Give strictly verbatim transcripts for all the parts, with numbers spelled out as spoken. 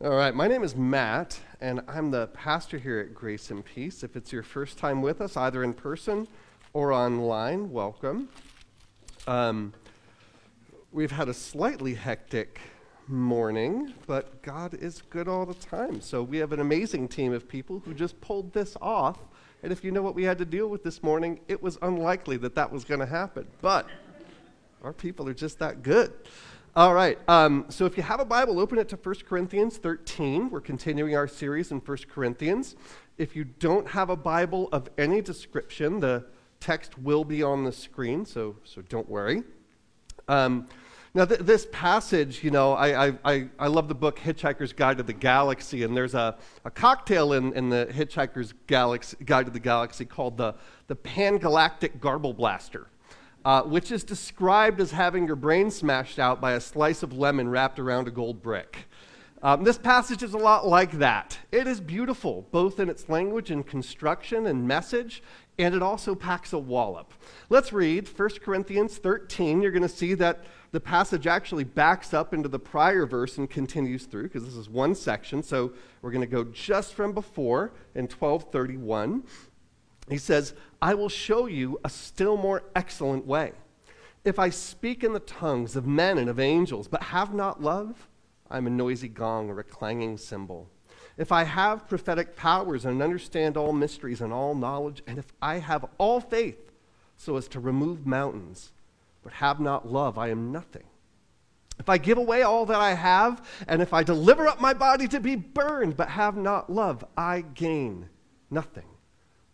All right, my name is Matt, and I'm the pastor here at Grace and Peace. If it's your first time with us, either in person or online, welcome. Um, we've had a slightly hectic morning, but God is good all the time. So we have an amazing team of people who just pulled this off, and if you know what we had to deal with this morning, it was unlikely that that was going to happen, but our people are just that good. All right, um, so if you have a Bible, open it to First Corinthians thirteen. We're continuing our series in First Corinthians. If you don't have a Bible of any description, the text will be on the screen, so, so don't worry. Um, now, th this passage, you know, I, I, I, I love the book Hitchhiker's Guide to the Galaxy, and there's a, a cocktail in, in the Hitchhiker's Galaxy, Guide to the Galaxy called the, the Pan-Galactic Garble Blaster. Uh, which is described as having your brain smashed out by a slice of lemon wrapped around a gold brick. Um, this passage is a lot like that. It is beautiful, both in its language and construction and message, and it also packs a wallop. Let's read First Corinthians thirteen. You're going to see that the passage actually backs up into the prior verse and continues through, because this is one section, so we're going to go just from before in twelve thirty-one. He says, I will show you a still more excellent way. If I speak in the tongues of men and of angels, but have not love, I am a noisy gong or a clanging cymbal. If I have prophetic powers and understand all mysteries and all knowledge, and if I have all faith so as to remove mountains, but have not love, I am nothing. If I give away all that I have, and if I deliver up my body to be burned, but have not love, I gain nothing.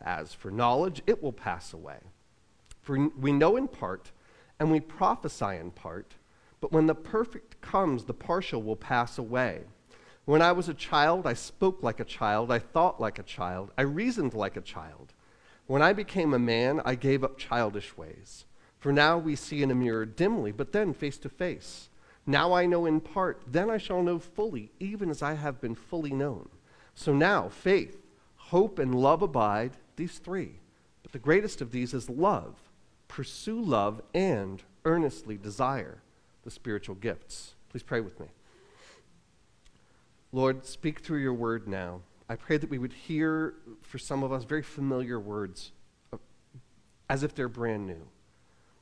As for knowledge, it will pass away. For we know in part, and we prophesy in part, but when the perfect comes, the partial will pass away. When I was a child, I spoke like a child, I thought like a child, I reasoned like a child. When I became a man, I gave up childish ways. For now we see in a mirror dimly, but then face to face. Now I know in part, then I shall know fully, even as I have been fully known. So now faith, hope, and love abide, these three, but the greatest of these is love. Pursue love and earnestly desire the spiritual gifts. Please pray with me. Lord, speak through your word now. I pray that we would hear, for some of us, very familiar words as if they're brand new.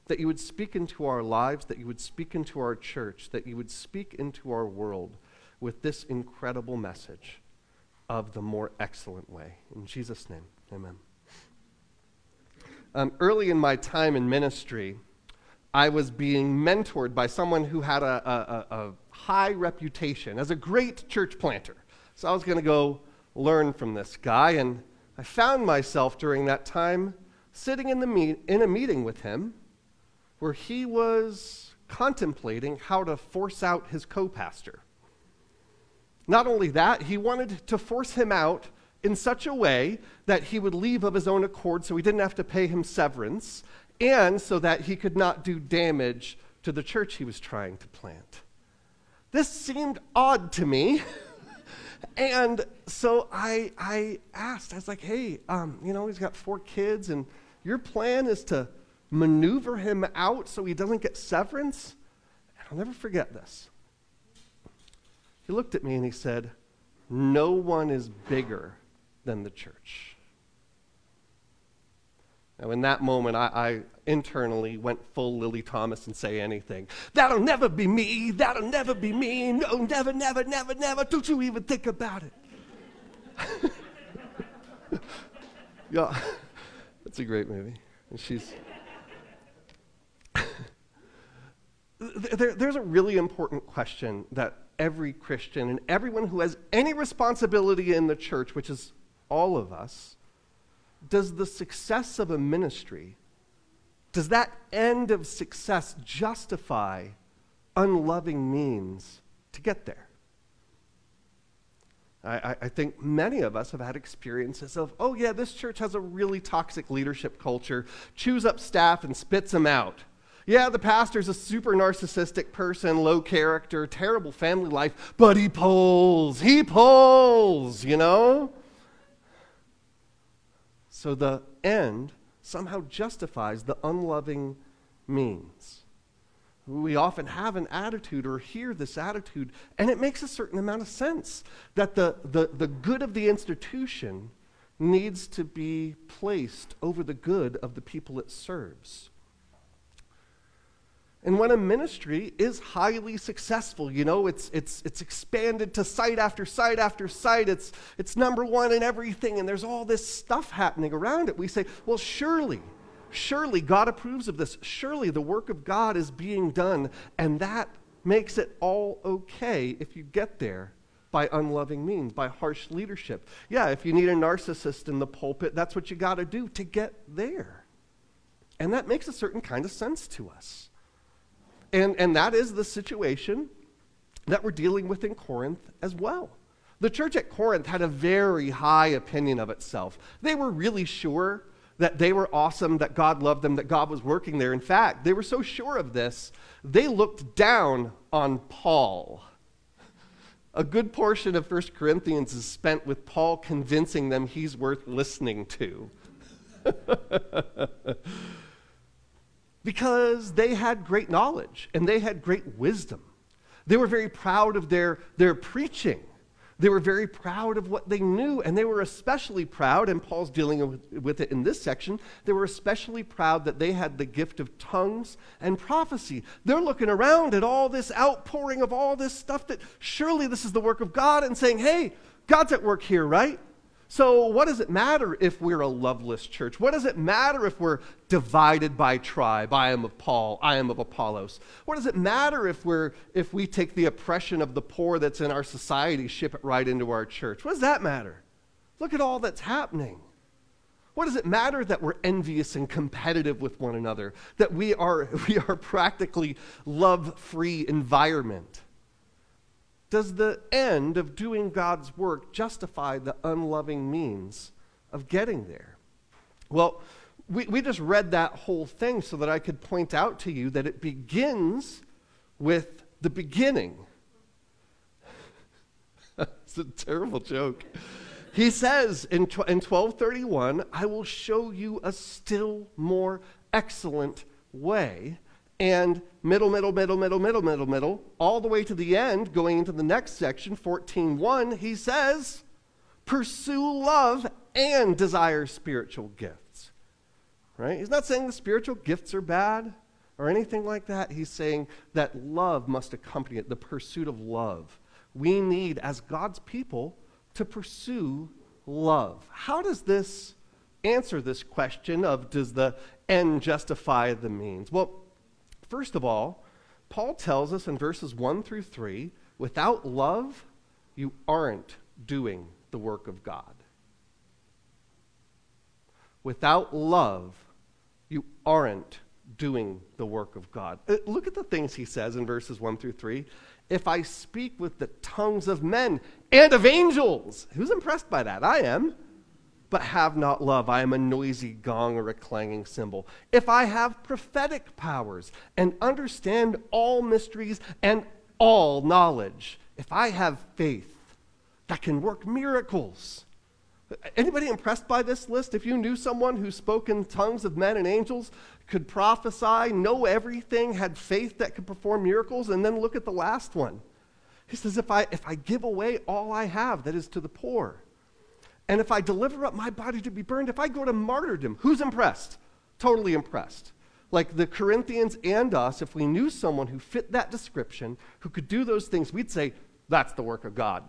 That you would speak into our lives, that you would speak into our church, that you would speak into our world with this incredible message of the more excellent way. In Jesus' name, amen. Um, early in my time in ministry, I was being mentored by someone who had a, a, a high reputation as a great church planter. So I was going to go learn from this guy, and I found myself during that time sitting in, the meet in a meeting with him where he was contemplating how to force out his co-pastor. Not only that, he wanted to force him out in such a way that he would leave of his own accord so he didn't have to pay him severance, and so that he could not do damage to the church he was trying to plant. This seemed odd to me, and so I, I asked, I was like, hey, um, you know, he's got four kids, and your plan is to maneuver him out so he doesn't get severance? And I'll never forget this. He looked at me and he said, no one is bigger than the church. Now, in that moment, I, I internally went full Lily Thomas and say anything. That'll never be me. That'll never be me. No, never, never, never, never. Don't you even think about it. Yeah, that's a great movie. And she's... there, there's a really important question that every Christian and everyone who has any responsibility in the church, which is all of us, does the success of a ministry, does that end of success justify unloving means to get there? I, I think many of us have had experiences of, oh yeah, this church has a really toxic leadership culture, chews up staff and spits them out. Yeah, the pastor's a super narcissistic person, low character, terrible family life, but he pulls, he pulls, you know? So the end somehow justifies the unloving means. We often have an attitude or hear this attitude, and it makes a certain amount of sense that the, the, the good of the institution needs to be placed over the good of the people it serves. And when a ministry is highly successful, you know, it's, it's, it's expanded to site after site after site, it's, it's number one in everything, and there's all this stuff happening around it, we say, well, surely, Surely God approves of this. Surely the work of God is being done, and that makes it all okay if you get there by unloving means, by harsh leadership. Yeah, if you need a narcissist in the pulpit, that's what you got to do to get there. And that makes a certain kind of sense to us. And, and that is the situation that we're dealing with in Corinth as well. The church at Corinth had a very high opinion of itself. They were really sure that they were awesome, that God loved them, that God was working there. In fact, they were so sure of this, they looked down on Paul. A good portion of First Corinthians is spent with Paul convincing them he's worth listening to. Because they had great knowledge, and they had great wisdom. They were very proud of their, their preaching. They were very proud of what they knew, and they were especially proud, and Paul's dealing with it in this section, they were especially proud that they had the gift of tongues and prophecy. They're looking around at all this outpouring of all this stuff that surely this is the work of God, and saying, hey, God's at work here, right? So what does it matter if we're a loveless church? What does it matter if we're divided by tribe? I am of Paul, I am of Apollos. What does it matter if we're if we take the oppression of the poor that's in our society, ship it right into our church? What does that matter? Look at all that's happening. What does it matter that we're envious and competitive with one another? That we are we are practically love-free environment? Does the end of doing God's work justify the unloving means of getting there? Well, we, we just read that whole thing so that I could point out to you that it begins with the beginning. It's a terrible joke. He says in, tw- in twelve thirty-one, I will show you a still more excellent way. And middle, middle, middle, middle, middle, middle, middle, all the way to the end, going into the next section, fourteen one, he says, pursue love and desire spiritual gifts, right? He's not saying the spiritual gifts are bad or anything like that. He's saying that love must accompany it, the pursuit of love. We need, as God's people, to pursue love. How does this answer this question of does the end justify the means? Well, first of all, Paul tells us in verses one through three, without love, you aren't doing the work of God. Without love, you aren't doing the work of God. Look at the things he says in verses one through three. If I speak with the tongues of men and of angels, who's impressed by that? I am. But have not love, I am a noisy gong or a clanging cymbal. If I have prophetic powers and understand all mysteries and all knowledge, if I have faith that can work miracles. Anybody impressed by this list? If you knew someone who spoke in tongues of men and angels, could prophesy, know everything, had faith that could perform miracles, and then look at the last one. He says, if I, if I give away all I have, that is to the poor, and if I deliver up my body to be burned, if I go to martyrdom, who's impressed? Totally impressed. Like the Corinthians and us, if we knew someone who fit that description, who could do those things, we'd say, that's the work of God.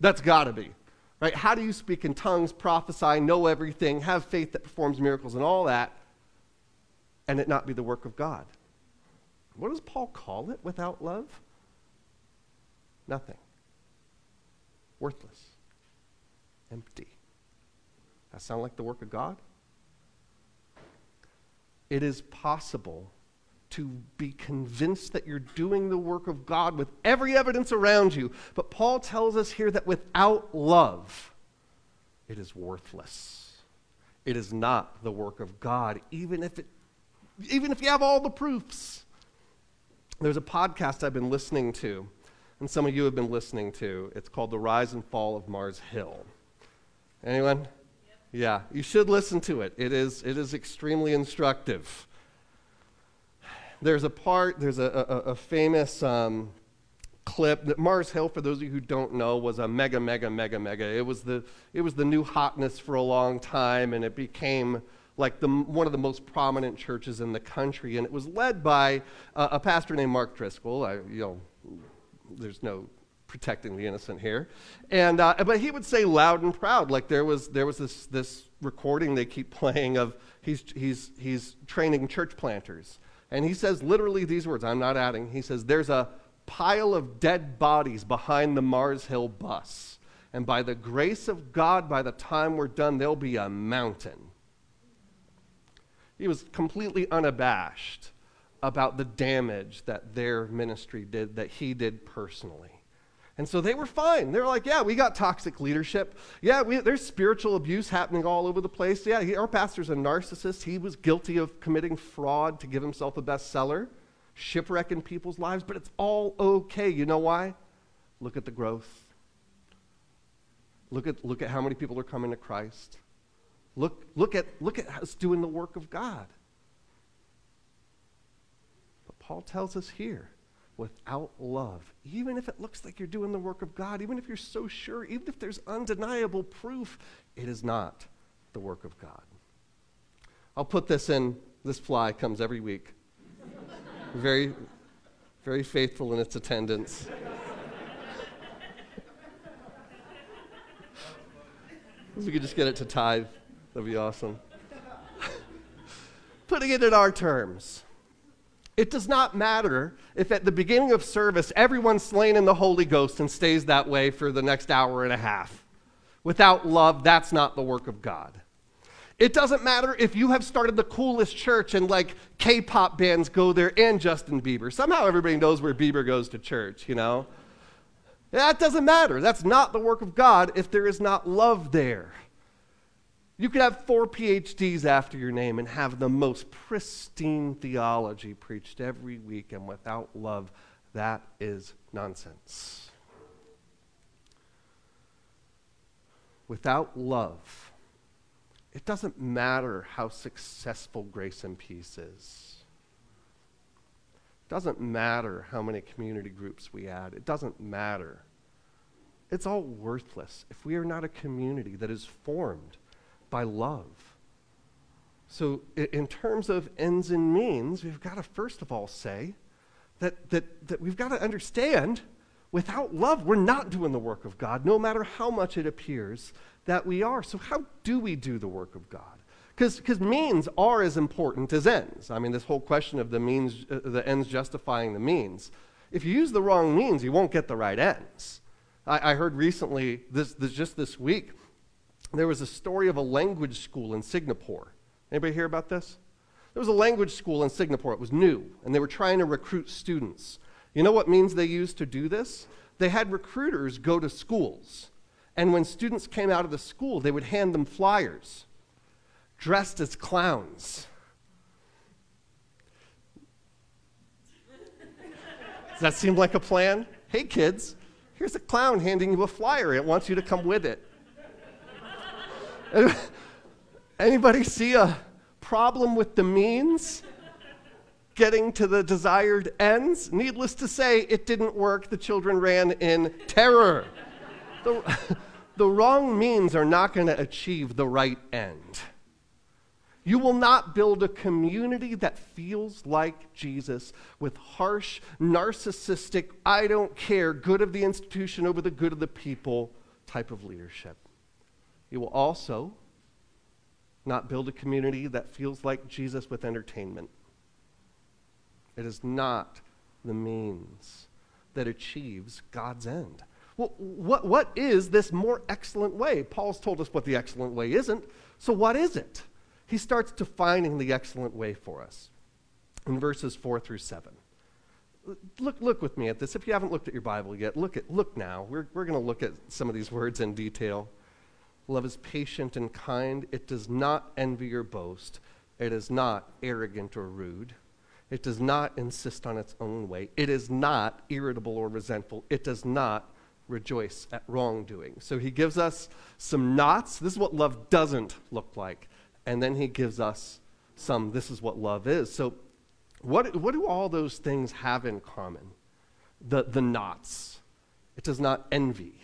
That's got to be. Right? How do you speak in tongues, prophesy, know everything, have faith that performs miracles and all that, and it not be the work of God? What does Paul call it without love? Nothing. Worthless. Empty. That sound like the work of God? It is possible to be convinced that you're doing the work of God with every evidence around you. But Paul tells us here that without love, it is worthless. It is not the work of God, even if it, even if you have all the proofs. There's a podcast I've been listening to, and some of you have been listening to. It's called The Rise and Fall of Mars Hill. Anyone? Yep. Yeah, you should listen to it. It is, it is extremely instructive. There's a part, there's a, a, a famous um, clip that Mars Hill, for those of you who don't know, was a mega, mega, mega, mega. It was the, it was the new hotness for a long time, and it became like the, one of the most prominent churches in the country. And it was led by uh, a pastor named Mark Driscoll. I, you know, there's no protecting the innocent here. And, uh, but he would say loud and proud, like there was, there was this, this recording they keep playing of he's, he's, he's training church planters. And he says literally these words, I'm not adding, he says, there's a pile of dead bodies behind the Mars Hill bus. And by the grace of God, by the time we're done, there'll be a mountain. He was completely unabashed about the damage that their ministry did, that he did personally. And so they were fine. They were like, yeah, we got toxic leadership. Yeah, we, there's spiritual abuse happening all over the place. Yeah, he, our pastor's a narcissist. He was guilty of committing fraud to give himself a bestseller, shipwrecking people's lives, but it's all okay. You know why? Look at the growth. Look at, look at how many people are coming to Christ. Look, look at, look at us doing the work of God. But Paul tells us here, without love, even if it looks like you're doing the work of God, even if you're so sure, even if there's undeniable proof, it is not the work of God. I'll put this in, this fly comes every week. Very, very faithful in its attendance. If we could just get it to tithe, that'd be awesome. Putting it in our terms. It does not matter if at the beginning of service everyone's slain in the Holy Ghost and stays that way for the next hour and a half. Without love, that's not the work of God. It doesn't matter if you have started the coolest church and like K-pop bands go there and Justin Bieber. Somehow everybody knows where Bieber goes to church, you know. That doesn't matter. That's not the work of God if there is not love there. You could have four P H Ds after your name and have the most pristine theology preached every week, and without love, that is nonsense. Without love, it doesn't matter how successful Grace and Peace is. It doesn't matter how many community groups we add. It doesn't matter. It's all worthless if we are not a community that is formed by love. So in terms of ends and means, we've got to first of all say that, that, that we've got to understand without love, we're not doing the work of God, no matter how much it appears that we are. So how do we do the work of God? Because because means are as important as ends. I mean, this whole question of the means, uh, the ends justifying the means. If you use the wrong means, you won't get the right ends. I, I heard recently, this, this just this week, there was a story of a language school in Singapore. Anybody hear about this? There was a language school in Singapore. It was new, and they were trying to recruit students. You know what means they used to do this? They had recruiters go to schools, and when students came out of the school, they would hand them flyers dressed as clowns. Does that seem like a plan? Hey, kids, here's a clown handing you a flyer. It wants you to come with it. Anybody see a problem with the means getting to the desired ends? Needless to say, it didn't work. The children ran in terror. The, the wrong means are not going to achieve the right end. You will not build a community that feels like Jesus with harsh, narcissistic, I don't care, good of the institution over the good of the people type of leadership. You will also not build a community that feels like Jesus with entertainment. It is not the means that achieves God's end. Well, what, what is this more excellent way? Paul's told us what the excellent way isn't, so what is it? He starts defining the excellent way for us. in verses four through seven. Look, look with me at this. If you haven't looked at your Bible yet, look at, look now. We're, we're going to look at some of these words in detail. Love is patient and kind. It does not envy or boast. It is not arrogant or rude. It does not insist on its own way. It is not irritable or resentful. It does not rejoice at wrongdoing. So he gives us some nots. This is what love doesn't look like. And then he gives us some, this is what love is. So What, what do all those things have in common? The, the knots. It does not envy.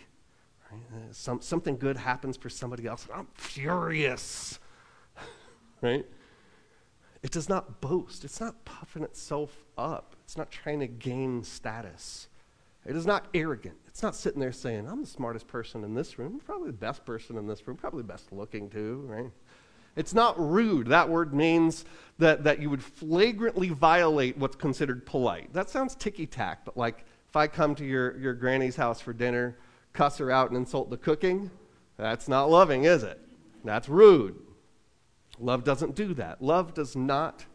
Right? Some, something good happens for somebody else, and I'm furious. Right? It does not boast. It's not puffing itself up. It's not trying to gain status. It is not arrogant. It's not sitting there saying, I'm the smartest person in this room, probably the best person in this room, probably the best looking too, right? It's not rude. That word means that, that you would flagrantly violate what's considered polite. That sounds ticky-tack, but like if I come to your, your granny's house for dinner, cuss her out and insult the cooking, that's not loving, is it? That's rude. Love doesn't do that. Love does not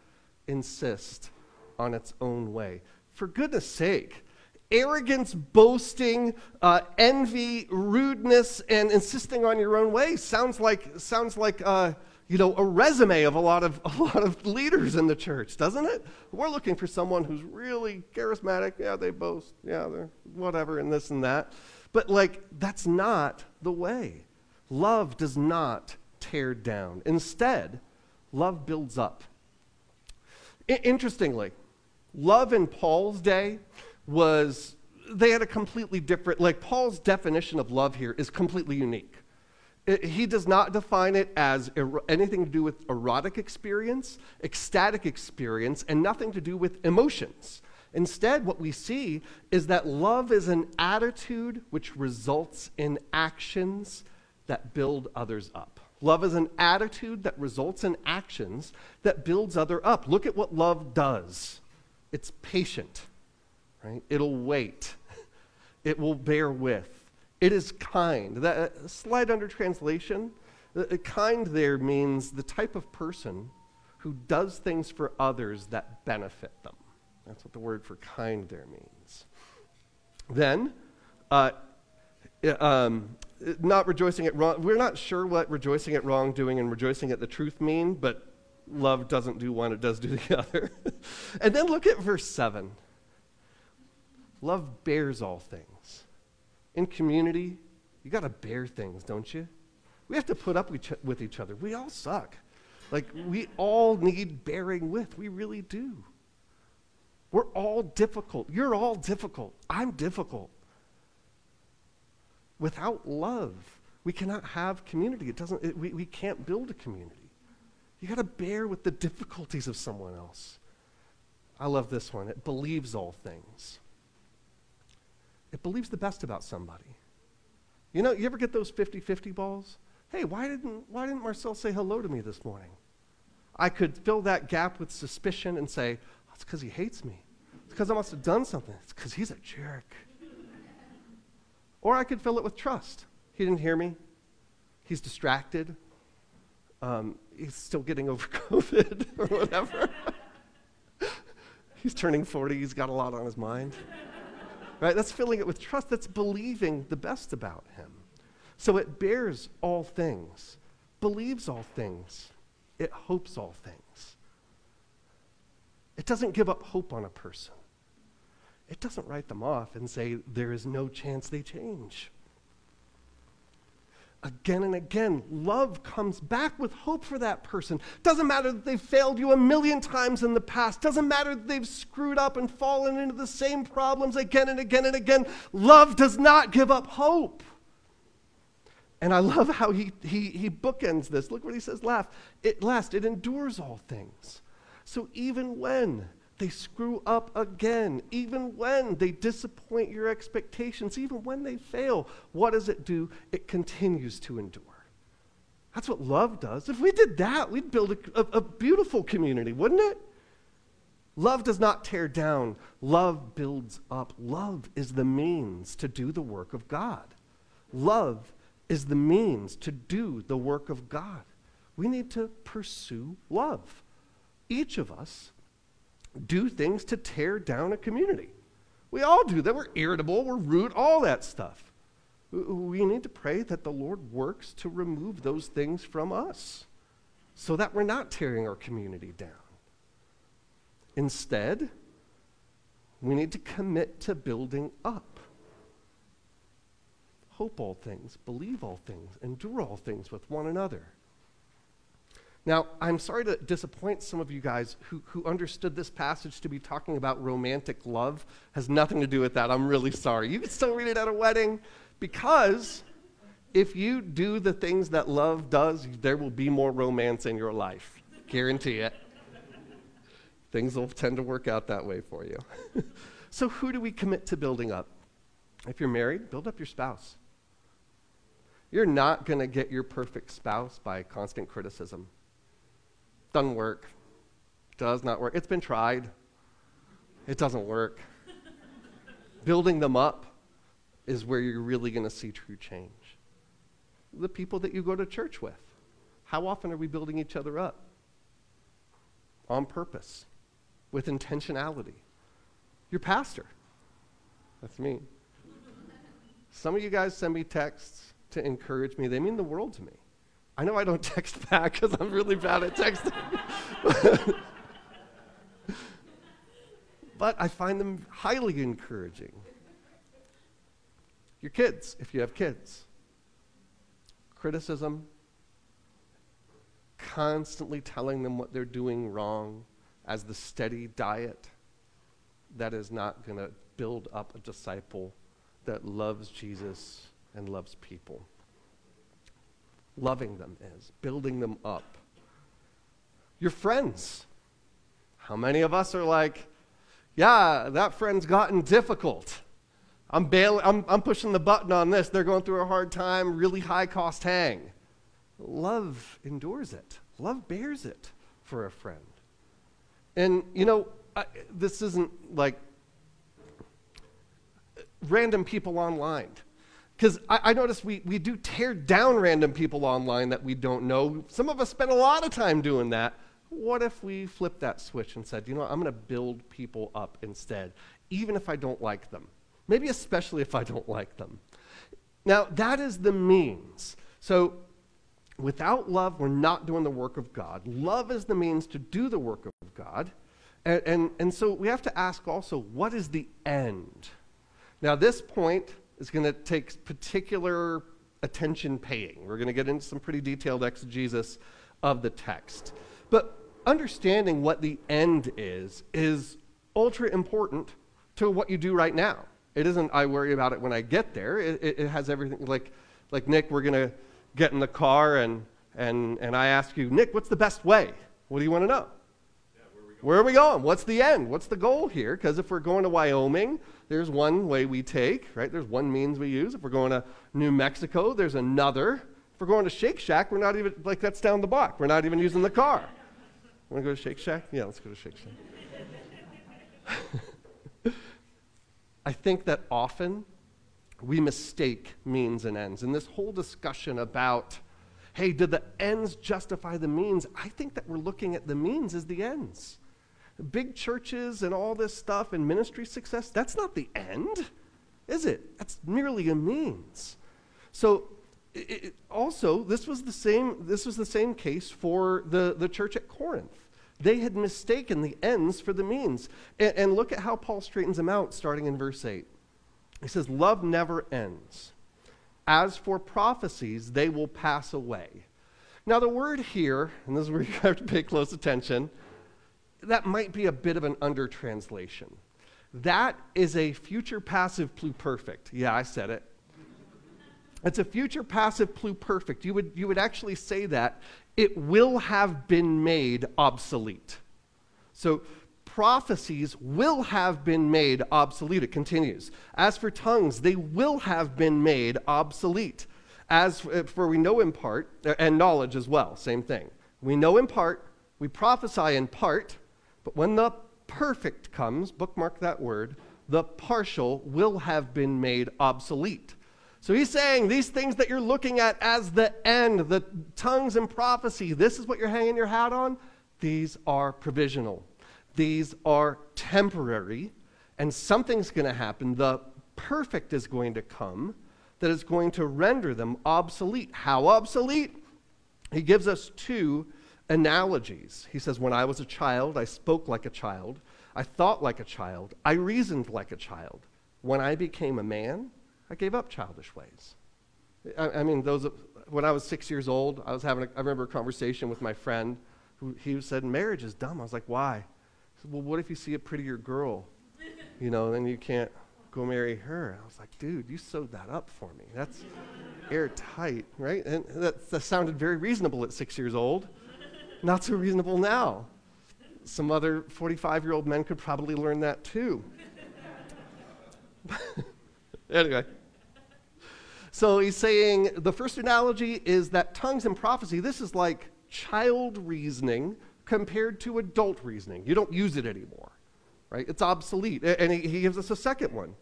insist on its own way. For goodness sake, arrogance, boasting, uh, envy, rudeness, and insisting on your own way sounds like, sounds like, uh, you know, a resume of a lot of a lot of leaders in the church, doesn't it? We're looking for someone who's really charismatic. Yeah, they boast. Yeah, they're whatever and this and that. But, like, that's not the way. Love does not tear down. Instead, love builds up. I- interestingly, love in Paul's day was, they had a completely different, like, Paul's definition of love here is completely unique. It, he does not define it as er- anything to do with erotic experience, ecstatic experience, and nothing to do with emotions. Instead, what we see is that love is an attitude which results in actions that build others up. Love is an attitude that results in actions that builds others up. Look at what love does. It's patient, right? It'll wait. It will bear with. It is kind. That uh, slide under translation, uh, kind there means the type of person who does things for others that benefit them. That's what the word for kind there means. Then, uh, um, not rejoicing at wrong, we're not sure what rejoicing at wrongdoing and rejoicing at the truth mean, but love doesn't do one, it does do the other. And then look at verse seven. Love bears all things. In community, you got to bear things, don't you? We have to put up with each other. We all suck. Like, we all need bearing with. We really do. We're all difficult. You're all difficult. I'm difficult. Without love, we cannot have community. It doesn't, it, we, we can't build a community. You got to bear with the difficulties of someone else. I love this one. It believes all things. It believes the best about somebody. You know, you ever get those fifty-fifty balls? Hey, why didn't why didn't Marcel say hello to me this morning? I could fill that gap with suspicion and say, oh, it's because he hates me. It's because I must have done something. It's because he's a jerk. Or I could fill it with trust. He didn't hear me. He's distracted. Um, he's still getting over COVID or whatever. He's turning forty. He's got a lot on his mind. Right? That's filling it with trust. That's believing the best about him. So it bears all things, believes all things, it hopes all things. It doesn't give up hope on a person. It doesn't write them off and say there is no chance they change. Again and again, love comes back with hope for that person. Doesn't matter that they've failed you a million times in the past. Doesn't matter that they've screwed up and fallen into the same problems again and again and again. Love does not give up hope. And I love how he he, he bookends this. Look what he says last. It last, it endures all things. So even when they screw up again, even when they disappoint your expectations, even when they fail, what does it do? It continues to endure. That's what love does. If we did that, we'd build a, a, a beautiful community, wouldn't it? Love does not tear down. Love builds up. Love is the means to do the work of God. Love is the means to do the work of God. We need to pursue love. Each of us do things to tear down a community. We all do that. We're irritable, we're rude, all that stuff. We need to pray that the Lord works to remove those things from us so that we're not tearing our community down. Instead, we need to commit to building up. Hope all things, believe all things, endure all things with one another. Now, I'm sorry to disappoint some of you guys who, who understood this passage to be talking about romantic love. Has nothing to do with that. I'm really sorry. You can still read it at a wedding, because if you do the things that love does, there will be more romance in your life. Guarantee it. Things will tend to work out that way for you. So who do we commit to building up? If you're married, build up your spouse. You're not going to get your perfect spouse by constant criticism. Doesn't work. Does not work. It's been tried. It doesn't work. Building them up is where you're really going to see true change. The people that you go to church with. How often are we building each other up? On purpose. With intentionality. Your pastor. That's me. Some of you guys send me texts to encourage me. They mean the world to me. I know I don't text back because I'm really bad at texting. But I find them highly encouraging. Your kids, if you have kids. Criticism. Constantly telling them what they're doing wrong as the steady diet. That is not going to build up a disciple that loves Jesus and loves people. Loving them is, building them up. Your friends. How many of us are like, yeah, that friend's gotten difficult. I'm, bail- I'm, I'm pushing the button on this. They're going through a hard time, really high cost hang. Love endures it. Love bears it for a friend. And, you know, I, this isn't like random people online. Because I, I notice we, we do tear down random people online that we don't know. Some of us spend a lot of time doing that. What if we flipped that switch and said, you know what, I'm going to build people up instead, even if I don't like them. Maybe especially if I don't like them. Now, that is the means. So without love, we're not doing the work of God. Love is the means to do the work of God. And, and, and so we have to ask also, what is the end? Now, this point is going to take particular attention paying. We're going to get into some pretty detailed exegesis of the text. But understanding what the end is, is ultra important to what you do right now. It isn't, I worry about it when I get there. It, it, it has everything, like, like Nick, we're going to get in the car and, and, and I ask you, Nick, what's the best way? What do you want to know? Where are we going? What's the end? What's the goal here? Because if we're going to Wyoming, there's one way we take, right? There's one means we use. If we're going to New Mexico, there's another. If we're going to Shake Shack, we're not even, like, that's down the block. We're not even using the car. Want to go to Shake Shack? Yeah, let's go to Shake Shack. I think that often we mistake means and ends. And this whole discussion about, hey, did the ends justify the means? I think that we're looking at the means as the ends. Big churches and all this stuff and ministry success, that's not the end, is it? That's merely a means. So it, it, also, this was the same, this was the same case for the, the church at Corinth. They had mistaken the ends for the means. And, and look at how Paul straightens them out, starting in verse eight. He says, love never ends. As for prophecies, they will pass away. Now the word here, and this is where you have to pay close attention, that might be a bit of an under-translation. That is a future passive pluperfect. Yeah, I said it. It's a future passive pluperfect. You would, you would actually say that it will have been made obsolete. So prophecies will have been made obsolete. It continues. As for tongues, they will have been made obsolete. As for, for we know in part, and knowledge as well, same thing. We know in part, we prophesy in part, but when the perfect comes, bookmark that word, the partial will have been made obsolete. So he's saying these things that you're looking at as the end, the tongues and prophecy, this is what you're hanging your hat on, these are provisional. These are temporary, and something's going to happen. The perfect is going to come that is going to render them obsolete. How obsolete? He gives us two analogies. He says, when I was a child, I spoke like a child. I thought like a child. I reasoned like a child. When I became a man, I gave up childish ways. I, I mean, those. When I was six years old, I was having a, I remember a conversation with my friend who he said, marriage is dumb. I was like, why? He said, well, what if you see a prettier girl? You know, then you can't go marry her. And I was like, dude, you sewed that up for me. That's airtight, right? And that, that sounded very reasonable at six years old. Not so reasonable now. Some other forty-five-year-old men could probably learn that too. Anyway. So he's saying the first analogy is that tongues and prophecy, this is like child reasoning compared to adult reasoning. You don't use it anymore, right? It's obsolete. And he, he gives us a second one.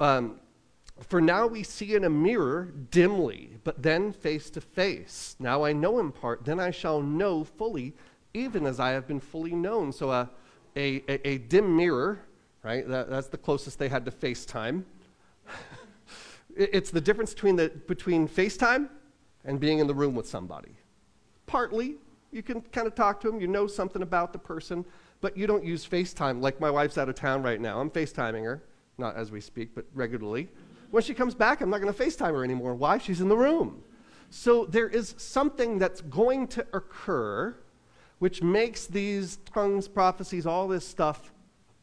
Um, For now we see in a mirror dimly, but then face to face. Now I know in part, then I shall know fully, even as I have been fully known. So a, a, a, a dim mirror, right? That, that's the closest they had to FaceTime. it, it's the difference between, the, between FaceTime and being in the room with somebody. Partly, you can kind of talk to them, you know something about the person, but you don't use FaceTime. Like my wife's out of town right now. I'm FaceTiming her, not as we speak, but regularly. When she comes back, I'm not going to FaceTime her anymore. Why? She's in the room. So there is something that's going to occur which makes these tongues, prophecies, all this stuff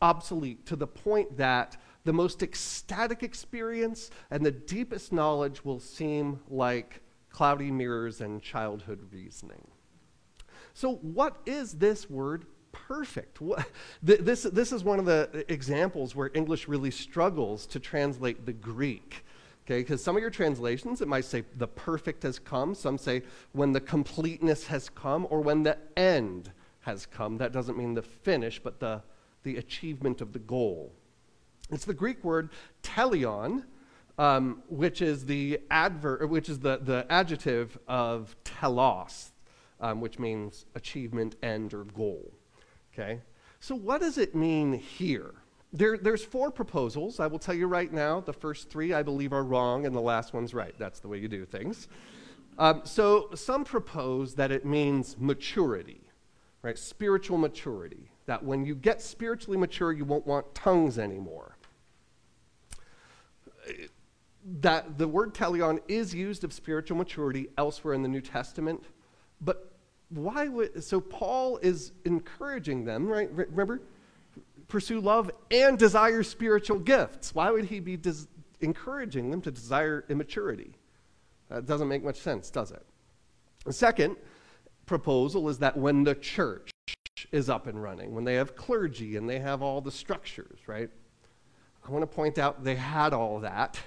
obsolete to the point that the most ecstatic experience and the deepest knowledge will seem like cloudy mirrors and childhood reasoning. So what is this word perfect? This, this is one of the examples where English really struggles to translate the Greek, okay? Because some of your translations, it might say the perfect has come. Some say when the completeness has come or when the end has come. That doesn't mean the finish, but the, the achievement of the goal. It's the Greek word teleon, um, which is the adverb, which is the, the adjective of telos, um, which means achievement, end, or goal. Okay, so what does it mean here? There, there's four proposals. I will tell you right now, the first three I believe are wrong and the last one's right. That's the way you do things. Um, so some propose that it means maturity, right? Spiritual maturity, that when you get spiritually mature, you won't want tongues anymore. That the word teleon is used of spiritual maturity elsewhere in the New Testament, but why would, so Paul is encouraging them, right? R remember, pursue love and desire spiritual gifts. Why would he be des encouraging them to desire immaturity? That doesn't make much sense, does it? The second proposal is that when the church is up and running, when they have clergy and they have all the structures, right? I want to point out they had all that,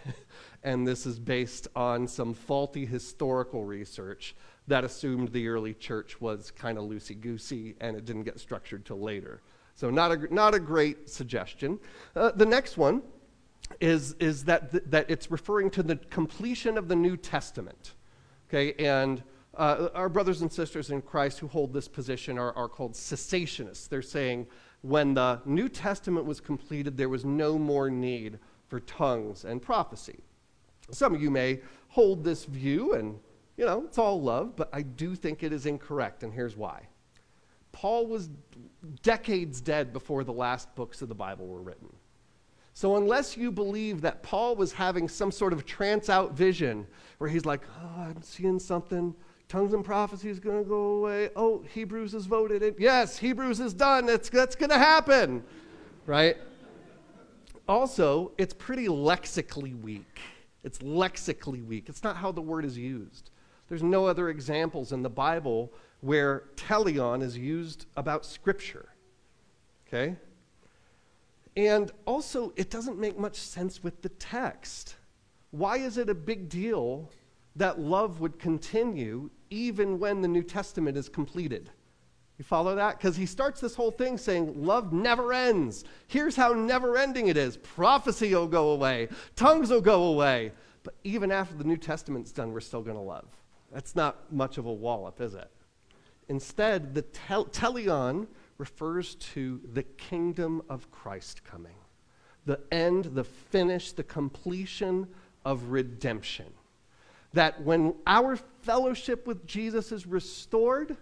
and this is based on some faulty historical research that assumed the early church was kind of loosey-goosey and it didn't get structured till later. So not a, not a great suggestion. Uh, the next one is, is that, th that it's referring to the completion of the New Testament. Okay, and uh, our brothers and sisters in Christ who hold this position are, are called cessationists. They're saying when the New Testament was completed, there was no more need for tongues and prophecy. Some of you may hold this view and you know, it's all love, but I do think it is incorrect, and here's why. Paul was decades dead before the last books of the Bible were written. So unless you believe that Paul was having some sort of trance-out vision where he's like, oh, I'm seeing something, tongues and prophecy is going to go away, oh, Hebrews has voted it, yes, Hebrews is done, it's, that's going to happen, right? Also, it's pretty lexically weak. It's lexically weak. It's not how the word is used. There's no other examples in the Bible where teleon is used about Scripture, okay? And also, it doesn't make much sense with the text. Why is it a big deal that love would continue even when the New Testament is completed? You follow that? Because he starts this whole thing saying, love never ends. Here's how never-ending it is. Prophecy will go away. Tongues will go away. But even after the New Testament's done, we're still going to love. That's not much of a wallop, is it? Instead, the tel teleon refers to the kingdom of Christ coming, the end, the finish, the completion of redemption. That when our fellowship with Jesus is restored,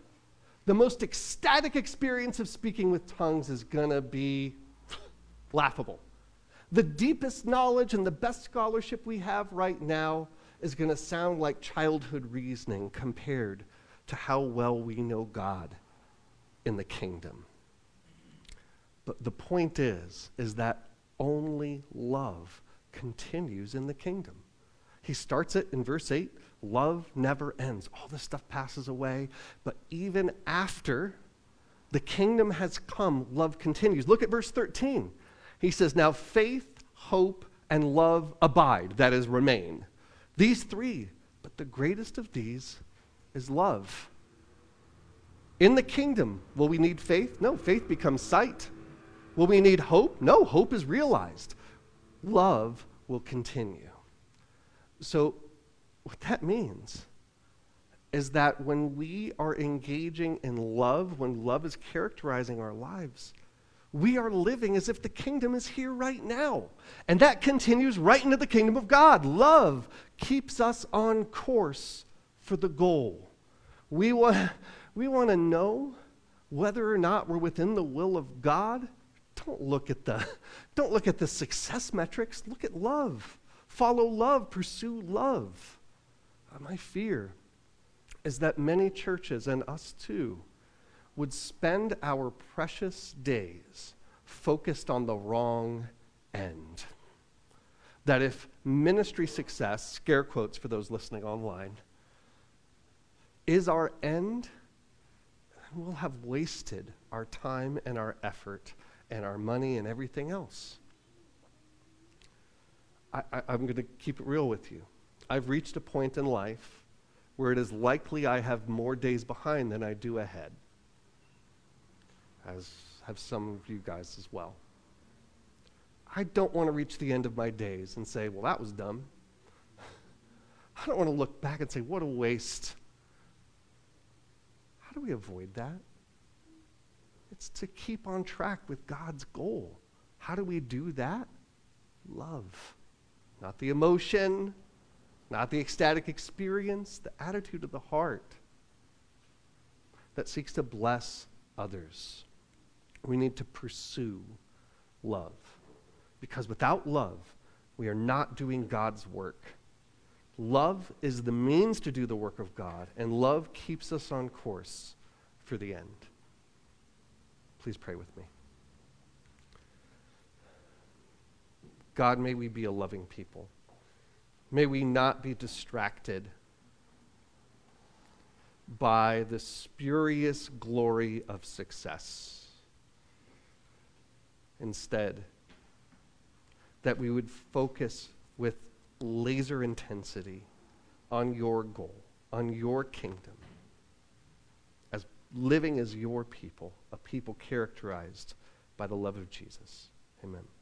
the most ecstatic experience of speaking with tongues is gonna be laughable. The deepest knowledge and the best scholarship we have right now is gonna sound like childhood reasoning compared to how well we know God in the kingdom. But the point is, is that only love continues in the kingdom. He starts it in verse eight, love never ends. All this stuff passes away, but even after the kingdom has come, love continues. Look at verse thirteen. He says, now faith, hope, and love abide, that is, remain. These three, but the greatest of these is love. In the kingdom, will we need faith? No, faith becomes sight. Will we need hope? No, hope is realized. Love will continue. So what that means is that when we are engaging in love, when love is characterizing our lives, we are living as if the kingdom is here right now. And that continues right into the kingdom of God. Love keeps us on course for the goal. We want, we want to know whether or not we're within the will of God. Don't look at the, don't look at the success metrics. Look at love. Follow love, pursue love. My fear is that many churches, and us too, would spend our precious days focused on the wrong end. That if ministry success, scare quotes for those listening online, is our end, then we'll have wasted our time and our effort and our money and everything else. I, I'm going to keep it real with you. I've reached a point in life where it is likely I have more days behind than I do ahead, as have some of you guys as well. I don't want to reach the end of my days and say, well, that was dumb. I don't want to look back and say, what a waste. How do we avoid that? It's to keep on track with God's goal. How do we do that? Love. Not the emotion, not the ecstatic experience, the attitude of the heart that seeks to bless others. We need to pursue love, because without love, we are not doing God's work. Love is the means to do the work of God, and love keeps us on course for the end. Please pray with me. God, may we be a loving people. May we not be distracted by the spurious glory of success. Instead, that we would focus with laser intensity on your goal, on your kingdom, as living as your people, a people characterized by the love of Jesus. Amen.